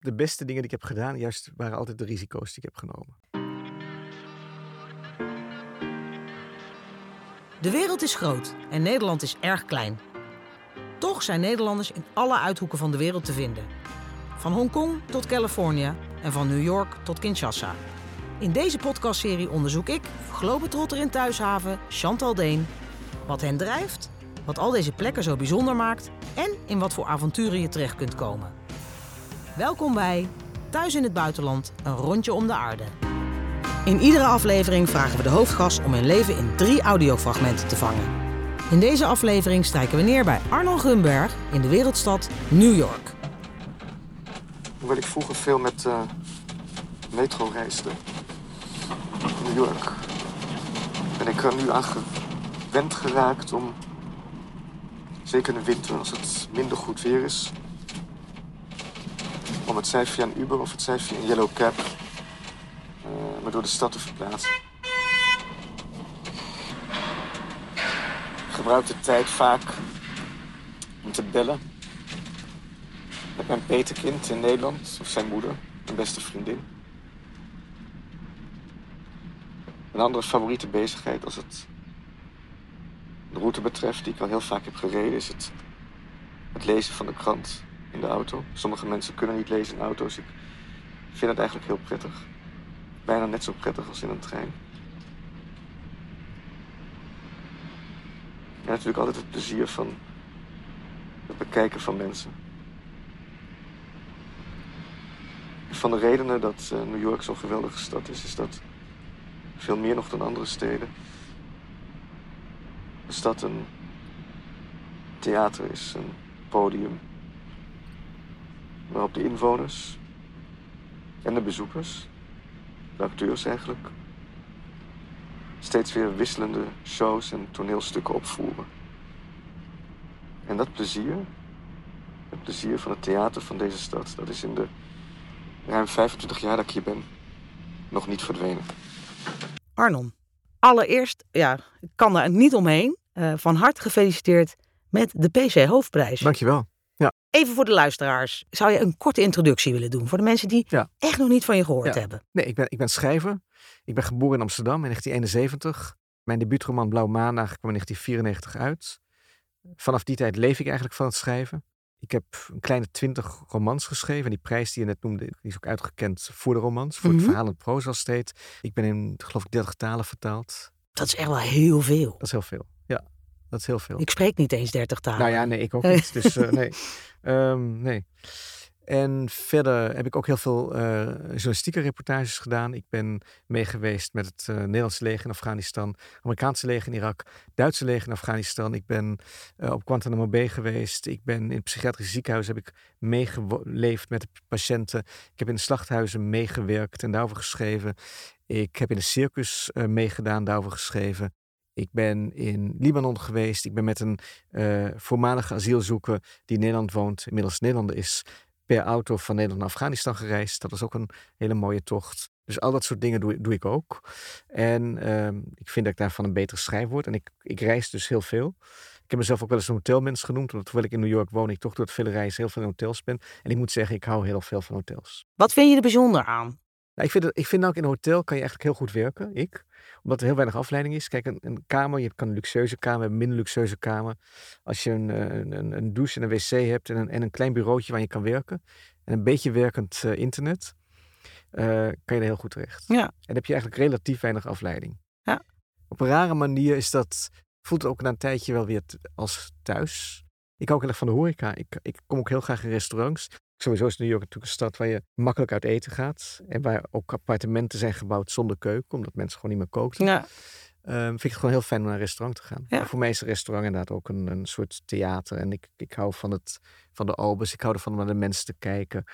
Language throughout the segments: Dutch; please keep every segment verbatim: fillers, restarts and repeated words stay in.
de beste dingen die ik heb gedaan, juist waren altijd de risico's die ik heb genomen. De wereld is groot en Nederland is erg klein. Toch zijn Nederlanders in alle uithoeken van de wereld te vinden. Van Hongkong tot Californië en van New York tot Kinshasa. In deze podcastserie onderzoek ik, Globetrotter in Thuishaven, Chantal Deen, wat hen drijft, wat al deze plekken zo bijzonder maakt en in wat voor avonturen je terecht kunt komen. Welkom bij Thuis in het Buitenland, een rondje om de aarde. In iedere aflevering vragen we de hoofdgast om hun leven in drie audiofragmenten te vangen. In deze aflevering strijken we neer bij Arnon Grunberg in de wereldstad New York. Hoewel ik vroeger veel met uh, metro reisde in New York, ben ik er nu aan gewend geraakt om, zeker in de winter als het minder goed weer is, om het zij via een Uber of het zij via een Yellow Cab uh, maar door de stad te verplaatsen. Ik gebruik de tijd vaak om te bellen met mijn peterkind in Nederland, of zijn moeder, mijn beste vriendin. Een andere favoriete bezigheid als het de route betreft, die ik al heel vaak heb gereden, is het, het lezen van de krant in de auto. Sommige mensen kunnen niet lezen in auto's. Ik vind het eigenlijk heel prettig. Bijna net zo prettig als in een trein. En natuurlijk altijd het plezier van het bekijken van mensen. Van de redenen dat New York zo'n geweldige stad is, is dat veel meer nog dan andere steden de stad een theater is, een podium waarop de inwoners en de bezoekers, de acteurs eigenlijk, steeds weer wisselende shows en toneelstukken opvoeren. En dat plezier, het plezier van het theater van deze stad, dat is in de ruim vijfentwintig jaar dat ik hier ben nog niet verdwenen. Arnon, allereerst, ja, ik kan er niet omheen. Uh, van harte gefeliciteerd met de P C Hoofdprijs. Dankjewel. Ja. Even voor de luisteraars, zou je een korte introductie willen doen voor de mensen die ja. echt nog niet van je gehoord ja. hebben? Nee, ik ben, ik ben schrijver. Ik ben geboren in Amsterdam in negentien eenenzeventig. Mijn debuutroman Blauw Maandag kwam in negentien vierennegentig uit. Vanaf die tijd leef ik eigenlijk van het schrijven. Ik heb een kleine twintig romans geschreven. En die prijs die je net noemde, die is ook uitgekend voor de romans. Voor mm-hmm. het verhalend proza, als het heet. Ik ben in, geloof ik, dertig talen vertaald. Dat is echt wel heel veel. Dat is heel veel, ja. Dat is heel veel. Ik spreek niet eens dertig talen. Nou ja, nee, ik ook niet. Dus uh, nee. Um, nee. En verder heb ik ook heel veel uh, journalistieke reportages gedaan. Ik ben meegeweest met het uh, Nederlandse leger in Afghanistan, Amerikaanse leger in Irak, Duitse leger in Afghanistan. Ik ben uh, op Guantanamo Bay geweest. Ik ben in het psychiatrisch ziekenhuis heb ik meegeleefd met de patiënten. Ik heb in de slachthuizen meegewerkt en daarover geschreven. Ik heb in de circus uh, meegedaan, daarover geschreven. Ik ben in Libanon geweest. Ik ben met een uh, voormalige asielzoeker die in Nederland woont, inmiddels Nederlander is, per auto van Nederland naar Afghanistan gereisd. Dat was ook een hele mooie tocht. Dus al dat soort dingen doe, doe ik ook. En uh, ik vind dat ik daarvan een betere schrijver word. En ik, ik reis dus heel veel. Ik heb mezelf ook wel eens een hotelmens genoemd. Omdat terwijl ik in New York woon, ik toch door het vele reizen heel veel in hotels ben. En ik moet zeggen, ik hou heel veel van hotels. Wat vind je er bijzonder aan? Nou, ik, vind dat, ik vind nou ook in een hotel kan je eigenlijk heel goed werken. Ik. Omdat er heel weinig afleiding is. Kijk, een, een kamer, je kan een luxueuze kamer hebben, een minder luxueuze kamer. Als je een, een, een douche en een wc hebt en een, en een klein bureautje waar je kan werken. En een beetje werkend uh, internet. Uh, kan je er heel goed terecht. Ja. En dan heb je eigenlijk relatief weinig afleiding. Ja. Op een rare manier is dat, voelt het ook na een tijdje wel weer t- als thuis. Ik hou ook heel erg van de horeca. Ik, ik kom ook heel graag in restaurants. Sowieso is New York natuurlijk een stad waar je makkelijk uit eten gaat. En waar ook appartementen zijn gebouwd zonder keuken. Omdat mensen gewoon niet meer kookten. Ja. Um, vind ik het gewoon heel fijn om naar een restaurant te gaan. Ja. Voor mij is een restaurant inderdaad ook een, een soort theater. En ik, ik hou van, het, van de albers. Ik hou ervan om naar de mensen te kijken.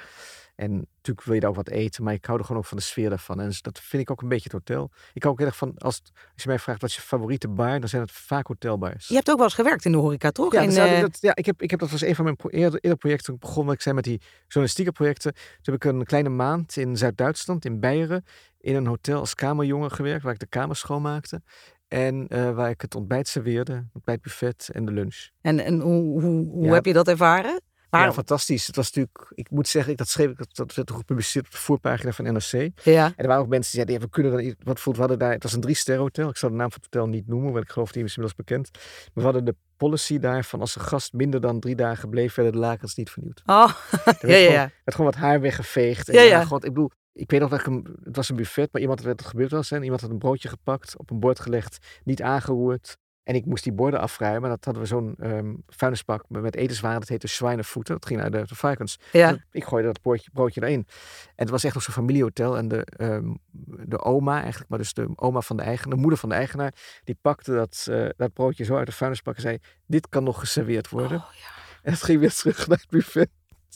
En natuurlijk wil je daar ook wat eten. Maar ik hou er gewoon ook van de sfeer daarvan. En dat vind ik ook een beetje het hotel. Ik hou ook heel erg van, als, het, als je mij vraagt wat is je favoriete bar, dan zijn het vaak hotelbars. Je hebt ook wel eens gewerkt in de horeca, toch? Ja, in, dus uh... dat, ja ik, heb, ik heb dat was een van mijn pro- eerder, eerder projecten. Ik begon, wat ik zei, met die journalistieke projecten. Toen heb ik een kleine maand in Zuid-Duitsland, in Beieren, in een hotel als kamerjongen gewerkt, waar ik de kamer schoonmaakte. En uh, waar ik het ontbijt serveerde, het ontbijtbuffet en de lunch. En, en hoe, hoe, hoe ja. heb je dat ervaren? Maar ja. fantastisch. Het was natuurlijk, ik moet zeggen, ik, dat schreef ik, dat werd gepubliceerd op de voorpagina van N R C. Ja. En er waren ook mensen die zeiden, ja, we kunnen dan, wat voelt, we hadden daar, het was een drie sterren hotel. Ik zal de naam van het hotel niet noemen, want ik geloof die is inmiddels bekend. Maar we hadden de policy daarvan, als een gast minder dan drie dagen bleef, werden de lakens niet vernieuwd. Oh, werd ja, ja. Er werd gewoon wat haar weggeveegd. En ja, ja. God, ik bedoel, ik weet nog dat ik een, het was een buffet, maar iemand werd het gebeurd was. En iemand had een broodje gepakt, op een bord gelegd, niet aangeroerd. En ik moest die borden afruimen. Dat hadden we zo'n um, vuilnisbak met etenswaren. Dat heette Schweinevoeten. Dat ging uit de, de varkens. Ja. Dus ik gooide dat broodje, broodje erin. En het was echt nog zo'n familiehotel. En de, um, de oma eigenlijk, maar dus de oma van de eigenaar, de moeder van de eigenaar, die pakte dat, uh, dat broodje zo uit de vuilnisbak en zei, dit kan nog geserveerd worden. Oh, ja. En het ging weer terug naar het buffet.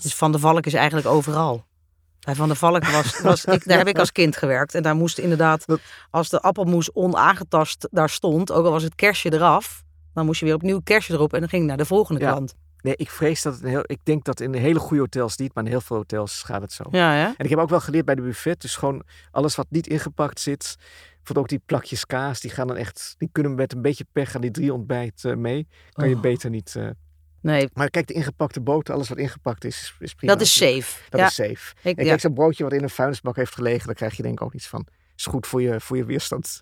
Dus Van der Valk is eigenlijk overal. Van der Valk was, was ik, daar heb ik als kind gewerkt. En daar moest inderdaad, als de appelmoes onaangetast daar stond, ook al was het kerstje eraf, dan moest je weer opnieuw kerstje erop en dan ging je naar de volgende ja. klant. Nee, ik vrees dat, het heel, ik denk dat in de hele goede hotels niet, maar in heel veel hotels gaat het zo. Ja, ja? En ik heb ook wel geleerd bij de buffet, dus gewoon alles wat niet ingepakt zit, bijvoorbeeld ook die plakjes kaas, die gaan dan echt, die kunnen met een beetje pech aan die drie ontbijt uh, mee, kan oh. je beter niet... Uh, Nee. Maar kijk, de ingepakte boter, alles wat ingepakt is, is prima. Dat is safe. Dat ja. is safe. Ik, en kijk, ja. zo'n broodje wat in een vuilnisbak heeft gelegen, daar krijg je denk ik ook iets van. Is goed voor je, voor je weerstand.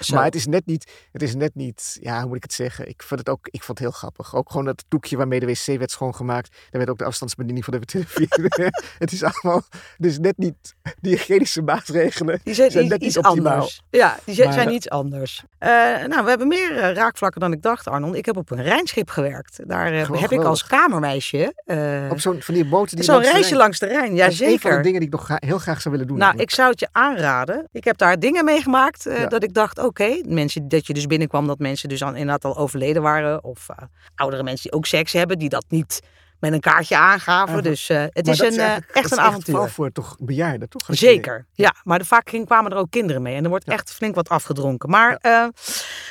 Zo. Maar het is net niet, het is net niet, ja, hoe moet ik het zeggen? Ik vond het ook, ik vond het heel grappig. Ook gewoon dat doekje waarmee de wc werd schoongemaakt. Daar werd ook de afstandsbediening van de televisie. Het is allemaal, dus net niet, die hygiënische maatregelen die zijn, zijn net iets niet optimaal. Anders. Ja, die zijn, maar, zijn iets anders. Uh, nou, we hebben meer uh, raakvlakken dan ik dacht, Arnon. Ik heb op een Rijnschip gewerkt. Daar uh, heb geweldig. ik als kamermeisje. Uh, op zo'n van die boten die zo'n reisje langs de Rijn, ja, dat zeker. Dat is een van de dingen die ik nog heel graag zou willen doen. Nou, eigenlijk. Ik zou het je aanraden. Ik heb daar dingen meegemaakt uh, ja. dat ik dacht, oké, okay. mensen dat je dus binnenkwam dat mensen dus aan, inderdaad al overleden waren. Of uh, oudere mensen die ook seks hebben, die dat niet met een kaartje aangaven. Uh, dus uh, het is, een, is echt een avontuur. Vooral voor toch bejaarden, toch? Zeker, ja. Maar de, vaak ging, kwamen er ook kinderen mee. En er wordt ja. echt flink wat afgedronken. Maar ja. uh,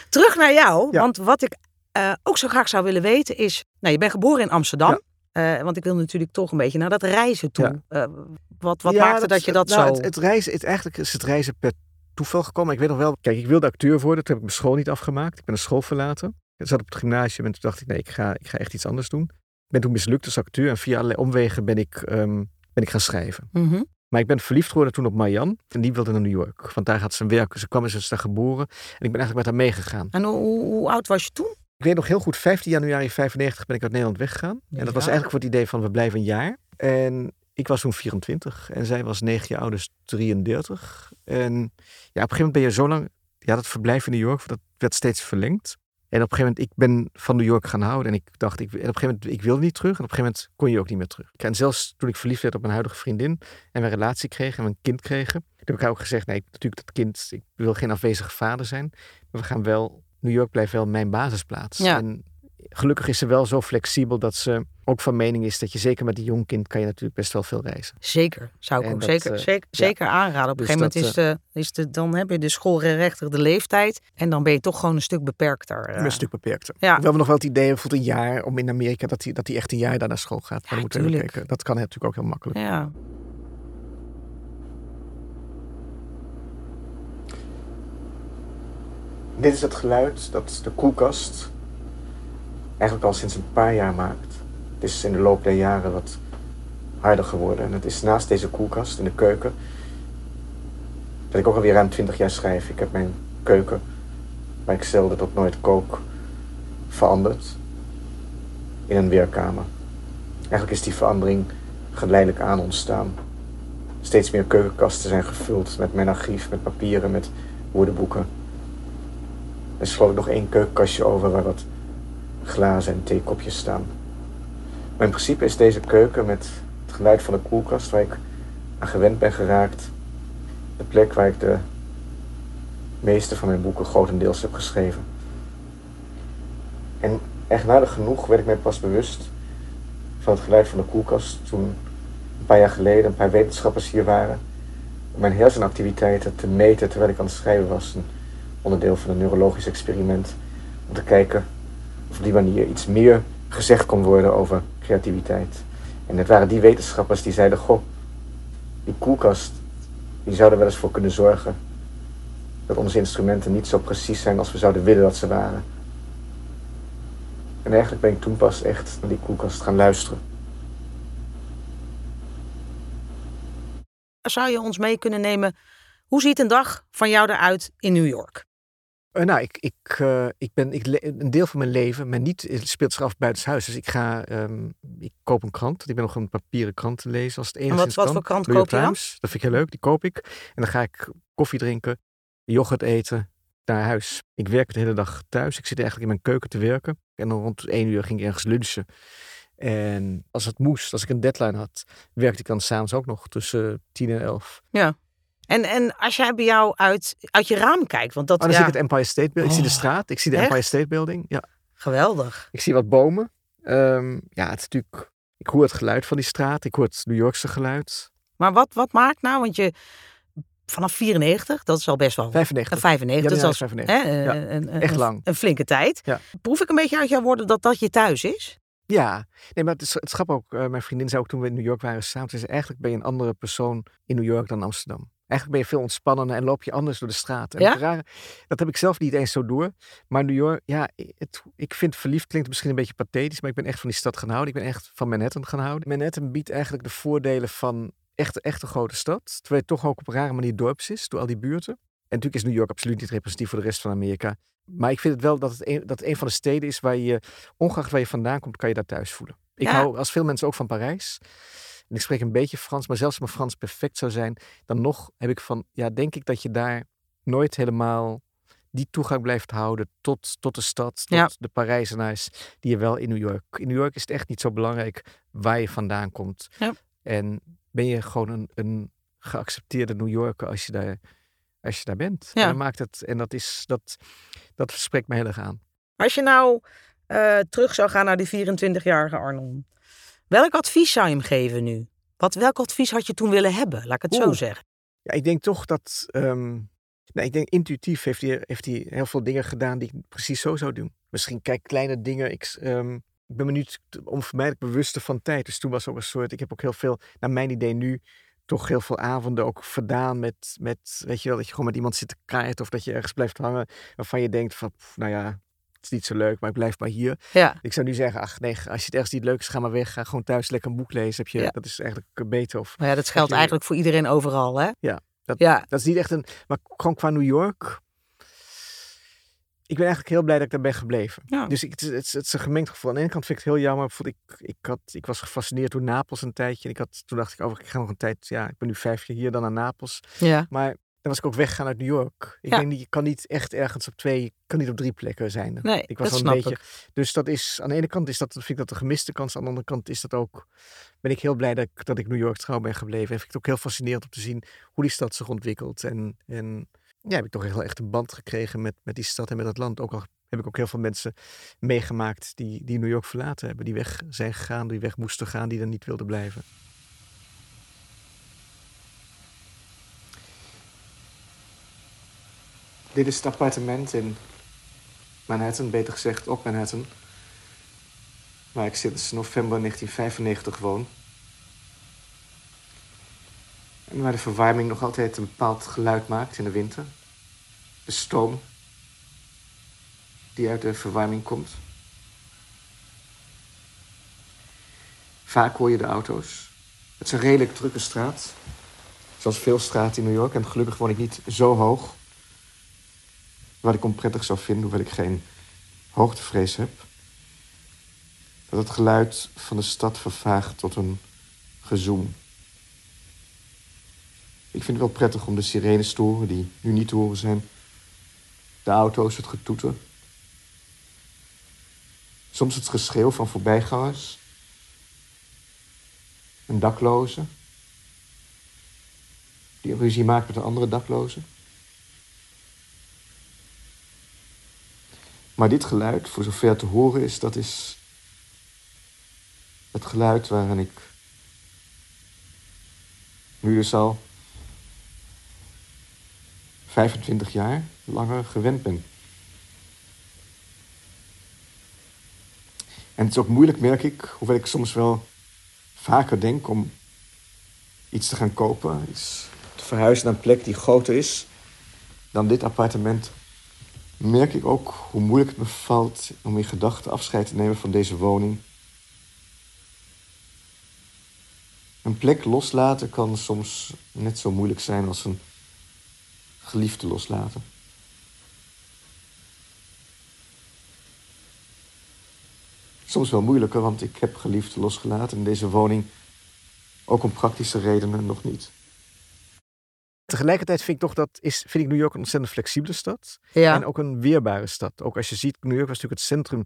terug naar jou. Ja. Want wat ik uh, ook zo graag zou willen weten is... Nou, je bent geboren in Amsterdam. Ja. Uh, want ik wil natuurlijk toch een beetje naar dat reizen toe. Ja. Uh, wat wat ja, maakte dat, dat je dat nou, zo... Het, het reizen, het, eigenlijk is het reizen per toeval gekomen. Ik weet nog wel, kijk, ik wilde acteur worden. Toen heb ik mijn school niet afgemaakt. Ik ben de school verlaten. Ik zat op het gymnasium en toen dacht ik, nee, ik ga, ik ga echt iets anders doen. Ik ben toen mislukt als acteur en via allerlei omwegen ben ik, um, ben ik gaan schrijven. Mm-hmm. Maar ik ben verliefd geworden toen op Marjan. En die wilde naar New York, want daar gaat ze werken. Ze kwam en ze is daar geboren. En ik ben eigenlijk met haar meegegaan. En hoe, hoe, hoe oud was je toen? Ik weet nog heel goed, vijftien januari vijfennegentig ben ik uit Nederland weggegaan. Ja. En dat was eigenlijk voor het idee van, we blijven een jaar. En... ik was toen vierentwintig en zij was negen jaar oud, dus drieëndertig. En ja, op een gegeven moment ben je zo lang... Ja, dat verblijf in New York, dat werd steeds verlengd. En op een gegeven moment, ik ben van New York gaan houden. En ik dacht, ik, en op een gegeven moment, ik wilde niet terug. En op een gegeven moment kon je ook niet meer terug. En zelfs toen ik verliefd werd op mijn huidige vriendin... en we een relatie kregen en we een kind kregen... toen heb ik haar ook gezegd, nee, natuurlijk dat kind... ik wil geen afwezige vader zijn. Maar we gaan wel... New York blijft wel mijn basisplaats. Ja. En gelukkig is ze wel zo flexibel dat ze... ook van mening is dat je zeker met een jong kind kan je natuurlijk best wel veel reizen. Zeker, zou ik en ook dat, zeker, uh, zeker, ja. zeker aanraden. Op dus een gegeven moment dat, is, de, is de, dan heb je de schoolrechtige de leeftijd en dan ben je toch gewoon een stuk beperkter. Uh. Een stuk beperkter. Ja. We hebben nog wel het idee voor een jaar om in Amerika dat hij dat die echt een jaar daar naar school gaat. Maar ja, moeten we kijken. Dat kan natuurlijk ook heel makkelijk. Ja. Dit is het geluid dat de koelkast eigenlijk al sinds een paar jaar maakt. Het is in de loop der jaren wat harder geworden. En het is naast deze koelkast in de keuken dat ik ook alweer ruim twintig jaar schrijf. Ik heb mijn keuken, waar ik zelden tot nooit kook, veranderd in een weerkamer. Eigenlijk is die verandering geleidelijk aan ontstaan. Steeds meer keukenkasten zijn gevuld met mijn archief, met papieren, met woordenboeken. Er is geloof ik nog één keukenkastje over waar wat glazen en theekopjes staan. Maar in principe is deze keuken met het geluid van de koelkast waar ik aan gewend ben geraakt, de plek waar ik de meeste van mijn boeken grotendeels heb geschreven. En eigenaardig genoeg werd ik mij pas bewust van het geluid van de koelkast toen een paar jaar geleden een paar wetenschappers hier waren om mijn hersenactiviteiten te meten terwijl ik aan het schrijven was. Een onderdeel van een neurologisch experiment om te kijken of op die manier iets meer gezegd kon worden over creativiteit. En het waren die wetenschappers die zeiden, goh, die koelkast, die zou er wel eens voor kunnen zorgen dat onze instrumenten niet zo precies zijn als we zouden willen dat ze waren. En eigenlijk ben ik toen pas echt naar die koelkast gaan luisteren. zou je ons mee kunnen nemen? Hoe ziet een dag van jou eruit in New York? Uh, nou, ik, ik, uh, ik ben ik le- een deel van mijn leven, maar niet speelt zich af buitenshuis. Dus ik ga, um, ik koop een krant. Ik ben nog een papieren krant te lezen als het enigszins kan. En wat, wat voor krant koop je dan? Dat vind ik heel leuk, die koop ik. En dan ga ik koffie drinken, yoghurt eten, naar huis. Ik werk de hele dag thuis. Ik zit eigenlijk in mijn keuken te werken. En dan rond één uur ging ik ergens lunchen. En als het moest, als ik een deadline had, werkte ik dan s'avonds ook nog tussen tien en elf. Ja. En, en als jij bij jou uit, uit je raam kijkt... Want dat, oh, dan ja. zie ik het Empire State Building. Oh, ik zie de straat. Ik zie de echt? Empire State Building. Ja. Geweldig. Ik zie wat bomen. Um, ja, het is natuurlijk... Ik hoor het geluid van die straat. Ik hoor het New Yorkse geluid. Maar wat, wat maakt nou... Want je... Vanaf vierennegentig, dat is al best wel... vijfennegentig. vijfennegentig, dat is al vijfennegentig. Hè, ja, een, een, echt lang. Een flinke tijd. Ja. Proef ik een beetje uit jouw woorden dat dat je thuis is? Ja, nee, maar het is, het schap ook. Uh, mijn vriendin zei ook toen we in New York waren samen... Ze zei, eigenlijk ben je een andere persoon in New York dan Amsterdam. Eigenlijk ben je veel ontspannender en loop je anders door de straat. En ja? het rare, dat heb ik zelf niet eens zo door. Maar New York, ja, het, ik vind verliefd klinkt misschien een beetje pathetisch... maar ik ben echt van die stad gaan houden. Ik ben echt van Manhattan gaan houden. Manhattan biedt eigenlijk de voordelen van... Echt, echt een grote stad. Terwijl het toch ook op een rare manier dorps is. Door al die buurten. En natuurlijk is New York absoluut niet representatief voor de rest van Amerika. Maar ik vind het wel dat het een, dat het een van de steden is waar je... Ongeacht waar je vandaan komt, kan je daar thuis voelen. Ik ja. hou als veel mensen ook van Parijs. En ik spreek een beetje Frans. Maar zelfs als mijn Frans perfect zou zijn... Dan nog heb ik van... Ja, denk ik dat je daar nooit helemaal... Die toegang blijft houden tot, tot de stad. Tot ja. de Parijzenaars die je wel in New York... In New York is het echt niet zo belangrijk waar je vandaan komt. Ja. En... Ben je gewoon een, een geaccepteerde New Yorker als je daar, als je daar bent. Ja. En, dan maakt het, en dat, is, dat, dat spreekt me heel erg aan. Als je nou uh, terug zou gaan naar die vierentwintigjarige Arnon. Welk advies zou je hem geven nu? Wat, welk advies had je toen willen hebben? Laat ik het Oeh. zo zeggen. Ja, ik denk toch dat... Um, nou, ik denk intuïtief heeft hij, heeft hij heel veel dingen gedaan die ik precies zo zou doen. Misschien kijk kleine dingen... Ik, um, Ik ben me nu onvermijdelijk bewuster van tijd. Dus toen was ook een soort... Ik heb ook heel veel, naar mijn idee nu... toch heel veel avonden ook verdaan met... met weet je wel, dat je gewoon met iemand zit te kaarten... of dat je ergens blijft hangen... waarvan je denkt van... Pff, nou ja, het is niet zo leuk, maar ik blijf maar hier. Ja. Ik zou nu zeggen, ach nee, als je het ergens niet leuk is... ga maar weg, ga gewoon thuis lekker een boek lezen. Heb je, ja. Dat is eigenlijk beter. Of, maar ja, dat geldt je, eigenlijk voor iedereen overal, hè? Ja dat, ja, dat is niet echt een... Maar gewoon qua New York... Ik ben eigenlijk heel blij dat ik daar ben gebleven. Ja. Dus ik, het, het, het is een gemengd gevoel. Aan de ene kant vind ik het heel jammer. Ik, ik, had, ik was gefascineerd door Napels een tijdje. En ik had, toen dacht ik, oh, ik ga nog een tijd... Ja, ik ben nu vijf jaar hier, dan naar Napels. Ja. Maar dan was ik ook weggegaan uit New York. Ik ja. denk, je kan niet echt ergens op twee... kan niet op drie plekken zijn. Nee, ik was dat al een beetje, ik. Dus dat is... Aan de ene kant is dat, vind ik dat de gemiste kans. Aan de andere kant is dat ook... Ben ik heel blij dat ik, dat ik New York trouw ben gebleven. En vind ik het ook heel fascinerend om te zien... hoe die stad zich ontwikkelt. En... en ja, heb ik toch heel echt een band gekregen met, met die stad en met dat land. Ook al heb ik ook heel veel mensen meegemaakt die, die New York verlaten hebben. Die weg zijn gegaan, die weg moesten gaan, die er niet wilden blijven. Dit is het appartement in Manhattan, beter gezegd op Manhattan. Waar ik sinds november negentien vijfennegentig woon. En waar de verwarming nog altijd een bepaald geluid maakt in de winter. De stoom die uit de verwarming komt. Vaak hoor je de auto's. Het is een redelijk drukke straat. Zoals veel straten in New York. En gelukkig woon ik niet zo hoog. Wat ik onprettig zou vinden, hoewel ik geen hoogtevrees heb. Dat het geluid van de stad vervaagt tot een gezoem. Ik vind het wel prettig om de sirenes te horen, die nu niet te horen zijn. De auto's, het getoeter. Soms het geschreeuw van voorbijgangers. Een dakloze. Die een ruzie maakt met een andere dakloze. Maar dit geluid, voor zover te horen is, dat is... het geluid waarin ik... nu dus al... vijfentwintig jaar langer gewend ben. En het is ook moeilijk, merk ik, hoewel ik soms wel vaker denk om iets te gaan kopen, iets te verhuizen naar een plek die groter is dan dit appartement, merk ik ook hoe moeilijk het me valt om in gedachten afscheid te nemen van deze woning. Een plek loslaten kan soms net zo moeilijk zijn als een geliefde loslaten. Soms wel moeilijker, want ik heb geliefde losgelaten in deze woning, ook om praktische redenen nog niet. Tegelijkertijd vind ik toch dat is, vind ik New York een ontzettend flexibele stad. Ja. En ook een weerbare stad. Ook als je ziet, New York was natuurlijk het centrum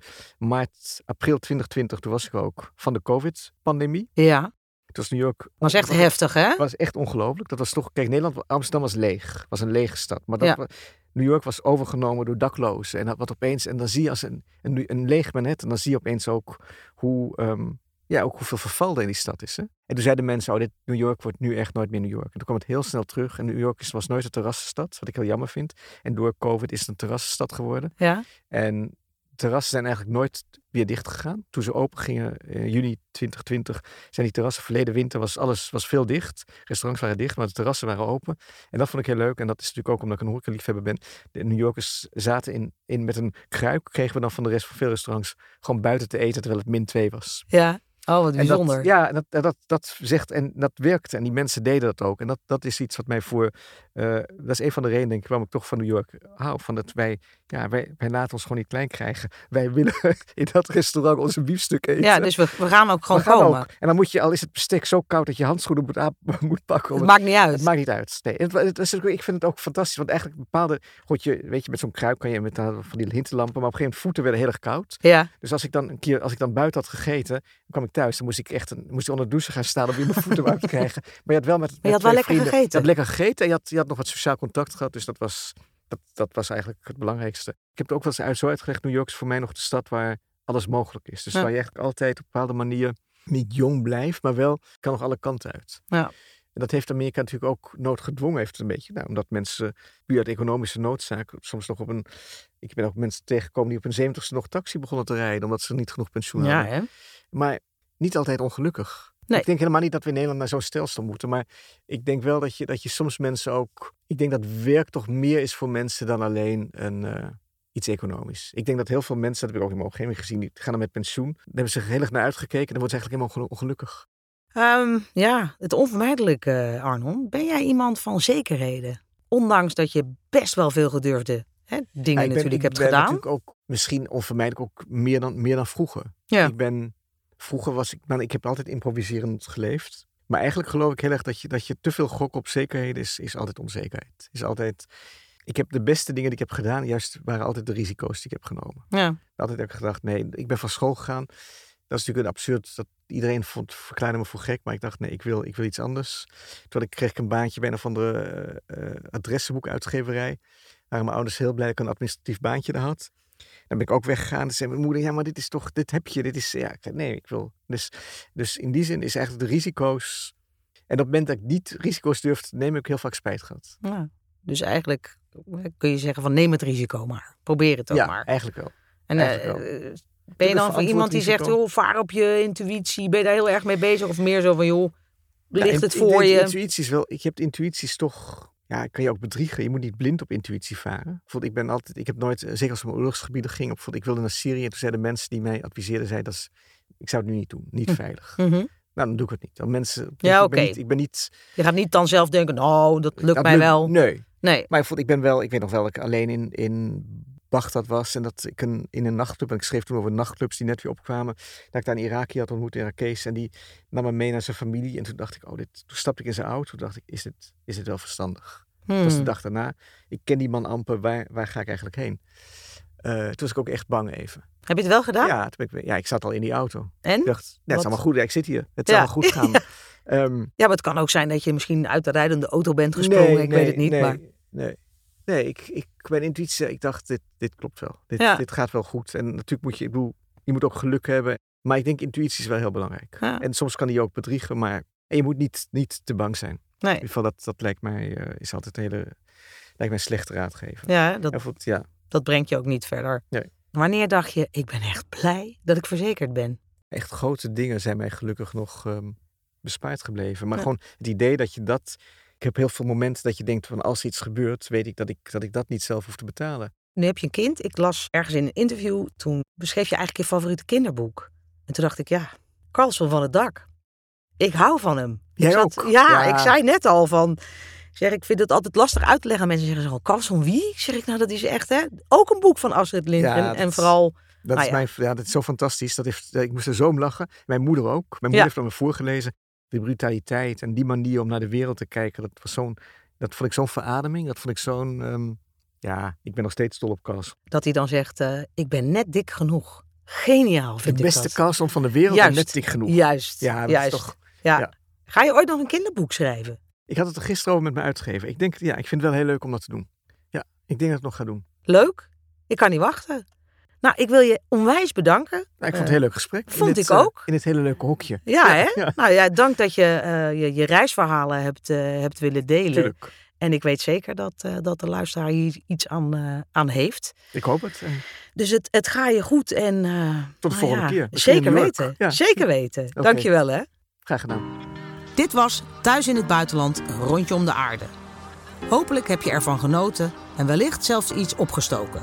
maart, april twintig twintig, toen was ik ook, van de COVID-pandemie. Ja. Het was New York... Dat was echt heftig, hè? Het was echt ongelooflijk. Dat was toch... Kijk, Nederland, Amsterdam was leeg. Was een lege stad. Maar dat, ja. New York was overgenomen door daklozen. En dat wat opeens... En dan zie je als een, een, een leeg Manhattan... En dan zie je opeens ook hoe... Um, ja, ook hoeveel verval er in die stad is, hè? En toen zeiden mensen, oh, dit New York wordt nu echt nooit meer New York. En toen kwam het heel snel terug. En New York was nooit een terrassenstad, wat ik heel jammer vind. En door COVID is het een terrassenstad geworden. Ja. En terrassen zijn eigenlijk nooit weer dicht gegaan. Toen ze open gingen in juni twintig twintig, zijn die terrassen verleden winter, was alles was veel dicht. Restaurants waren dicht, maar de terrassen waren open. En dat vond ik heel leuk. En dat is natuurlijk ook omdat ik een horecaliefhebber ben. De New Yorkers zaten in, in met een kruik, kregen we dan van de rest van veel restaurants gewoon buiten te eten, terwijl het min twee was. Ja. Oh, wat bijzonder. En dat, ja, dat, dat, dat zegt en dat werkte. En die mensen deden dat ook. En dat, dat is iets wat mij voor... Uh, dat is een van de redenen, denk ik, waarom ik toch van New York hou. Van dat wij, ja, wij, wij laten ons gewoon niet klein krijgen. Wij willen in dat restaurant onze biefstuk eten. Ja, dus we, we gaan ook gewoon gaan komen. Ook. En dan moet je, al is het bestek zo koud dat je handschoenen moet, aan, moet pakken. Het maakt niet uit. Het maakt niet uit. Nee. Het, het, het, het, ik vind het ook fantastisch. Want eigenlijk bepaalde... God, je, weet je, met zo'n kruik kan je met uh, van die hinterlampen. Maar op een gegeven moment voeten werden heel erg koud. Ja. Dus als ik dan een keer, als ik dan buiten had gegeten, kwam ik thuis, dan moest ik echt een, moest ik onder de douche gaan staan om weer mijn voeten uit te krijgen. Maar je had wel met, met maar je had wel lekker vrienden, gegeten. Je had lekker gegeten en je had, je had nog wat sociaal contact gehad. Dus dat was, dat, dat was eigenlijk het belangrijkste. Ik heb het ook wel eens uit, zo uitgelegd. New York is voor mij nog de stad waar alles mogelijk is. Dus ja. Waar je eigenlijk altijd op een bepaalde manier niet jong blijft, maar wel kan nog alle kanten uit. Ja. En dat heeft Amerika natuurlijk ook noodgedwongen, heeft het een beetje. Nou, omdat mensen, puur uit economische noodzaak, soms nog op een... Ik ben ook mensen tegengekomen die op hun zeventigste nog taxi begonnen te rijden, omdat ze niet genoeg pensioen hadden. Ja, hè? Maar niet altijd ongelukkig. Nee. Ik denk helemaal niet dat we in Nederland naar zo'n stelsel moeten. Maar ik denk wel dat je, dat je soms mensen ook... Ik denk dat werk toch meer is voor mensen dan alleen een, uh, iets economisch. Ik denk dat heel veel mensen, dat heb ik ook in mijn omgeving gezien, die gaan dan met pensioen. Daar hebben ze heel erg naar uitgekeken. Dan worden ze eigenlijk helemaal ongelukkig. Um, ja, het onvermijdelijke, Arnon. Ben jij iemand van zekerheden? Ondanks dat je best wel veel gedurfde hè, dingen ja, ik ben, natuurlijk ik hebt ben gedaan. Natuurlijk ook misschien onvermijdelijk ook meer dan, meer dan vroeger. Ja. Ik ben... Vroeger was ik, nou, ik heb altijd improviserend geleefd. Maar eigenlijk geloof ik heel erg dat je, dat je te veel gok op zekerheden is, is altijd onzekerheid. Is altijd, ik heb de beste dingen die ik heb gedaan, juist waren altijd de risico's die ik heb genomen. Ja. Altijd heb ik gedacht, nee, ik ben van school gegaan. Dat is natuurlijk een absurd, dat iedereen vond, verklaarde me voor gek. Maar ik dacht, nee, ik wil, ik wil iets anders. Toen ik, kreeg ik een baantje bij een of andere uh, adressenboekuitgeverij. Waren mijn ouders heel blij dat ik een administratief baantje daar had. Dan ben ik ook weggegaan. Dus zei mijn moeder, ja, maar dit is toch, dit heb je, dit is, ja, nee, ik wil. Dus, dus in die zin is eigenlijk de risico's, en op het moment dat ik niet risico's durf te nemen, heb ik heel vaak spijt gehad. Ja, dus eigenlijk kun je zeggen van neem het risico maar. Probeer het ook ja, maar. Ja, eigenlijk wel. En eigenlijk uh, wel. Ben je dan voor iemand die risico. Zegt, joh, vaar op je intuïtie, ben je daar heel erg mee bezig? Of meer zo van, joh, ligt ja, in, het voor in, je? Intuïties wel, ik heb de intuïties toch... Ja, kan je ook bedriegen. Je moet niet blind op intuïtie varen. Bijvoorbeeld, ik ben altijd, ik heb nooit, zeker als het om oorlogsgebieden ging, bijvoorbeeld, ik wilde naar Syrië. En toen zeiden mensen die mij adviseerden, zeiden dat is, ik zou het nu niet doen, niet veilig. Mm-hmm. Nou, dan doe ik het niet. Dan mensen, ja, ik, okay. ben niet, ik ben niet. Je gaat niet dan zelf denken, nou, dat lukt dat mij lukt, wel. Nee. nee. Maar ik ben wel, ik weet nog wel, ik alleen in, in Bagdad was en dat ik een, in een nachtclub, en ik schreef toen over nachtclubs die net weer opkwamen, dat ik daar een Iraki had ontmoet, een Irakees, en die nam me mee naar zijn familie. En toen dacht ik, oh, dit, toen stapte ik in zijn auto, toen dacht ik, is dit, is dit wel verstandig? Hmm. Dat was de dag daarna. Ik ken die man amper, waar, waar ga ik eigenlijk heen? Uh, toen was ik ook echt bang even. Heb je het wel gedaan? Ja, toen ben ik, ja ik zat al in die auto. En? Ik dacht, nee, het is allemaal goed, ja, ik zit hier. Het ja. zal wel goed gaan. um, ja, maar het kan ook zijn dat je misschien uit de rijdende auto bent gesprongen, nee, ik nee, weet het niet. Nee, maar... nee. Nee, ik, ik, mijn intuïtie, ik dacht, dit, dit klopt wel. Dit, ja. dit gaat wel goed. En natuurlijk moet je, ik bedoel, je moet ook geluk hebben. Maar ik denk, intuïtie is wel heel belangrijk. Ja. En soms kan die je ook bedriegen, maar en je moet niet, niet te bang zijn. Nee. In ieder geval, dat, dat lijkt mij, uh, is altijd een hele, lijkt mij een slechte raadgever. Ja, dat, ja. dat brengt je ook niet verder. Nee. Wanneer dacht je, ik ben echt blij dat ik verzekerd ben? Echt grote dingen zijn mij gelukkig nog um, bespaard gebleven. Maar ja. gewoon het idee dat je dat... Ik heb heel veel momenten dat je denkt van als iets gebeurt, weet ik dat ik dat, ik dat niet zelf hoef te betalen. Nu heb je een kind. Ik las ergens in een interview, toen beschreef je eigenlijk je favoriete kinderboek. En toen dacht ik, ja, Karlsson van het Dak. Ik hou van hem. Jij ik zat, ook? Ja, ja, ik zei net al van... Zeg, ik vind het altijd lastig uit te leggen. Mensen zeggen zo, Karlsson wie? Zeg ik, nou dat is echt hè. Ook een boek van Astrid Lindgren. Ja, en vooral... Dat, ah, is ja. Mijn, ja, dat is zo fantastisch. Dat heeft, ik moest er zo om lachen. Mijn moeder ook. Mijn moeder ja. heeft dat me voorgelezen. De brutaliteit en die manier om naar de wereld te kijken. Dat, was zo'n, dat vond ik zo'n verademing. Dat vond ik zo'n... Um, ja, ik ben nog steeds dol op Karlsson. Dat hij dan zegt, uh, ik ben net dik genoeg. Geniaal vind ik dat. De beste Karlsson van de wereld juist, en net dik genoeg. Juist, ja, dat juist. Is toch, ja. Ja. Ga je ooit nog een kinderboek schrijven? Ik had het er gisteren over met mijn uitgever. Ik denk, ja, ik vind het wel heel leuk om dat te doen. Ja, ik denk dat ik het nog ga doen. Leuk? Ik kan niet wachten. Nou, ik wil je onwijs bedanken. Nou, ik vond het een heel leuk gesprek. Vond dit, ik ook. Uh, in dit hele leuke hokje. Ja, ja, hè? Ja. Nou ja, dank dat je uh, je, je reisverhalen hebt, uh, hebt willen delen. Tuurlijk. En ik weet zeker dat, uh, dat de luisteraar hier iets aan, uh, aan heeft. Ik hoop het. Uh. Dus het, het ga je goed. En, uh, tot de volgende ja, keer. Misschien zeker weten. Ja. Zeker weten. Okay. Dank je wel, hè. Graag gedaan. Dit was Thuis in het Buitenland, een rondje om de aarde. Hopelijk heb je ervan genoten en wellicht zelfs iets opgestoken.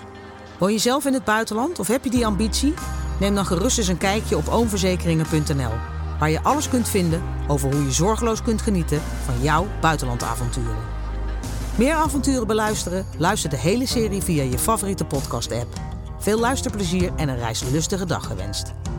Woon je zelf in het buitenland of heb je die ambitie? Neem dan gerust eens een kijkje op oomverzekeringen punt n l... waar je alles kunt vinden over hoe je zorgeloos kunt genieten van jouw buitenlandavonturen. Meer avonturen beluisteren? Luister de hele serie via je favoriete podcast-app. Veel luisterplezier en een reislustige dag gewenst.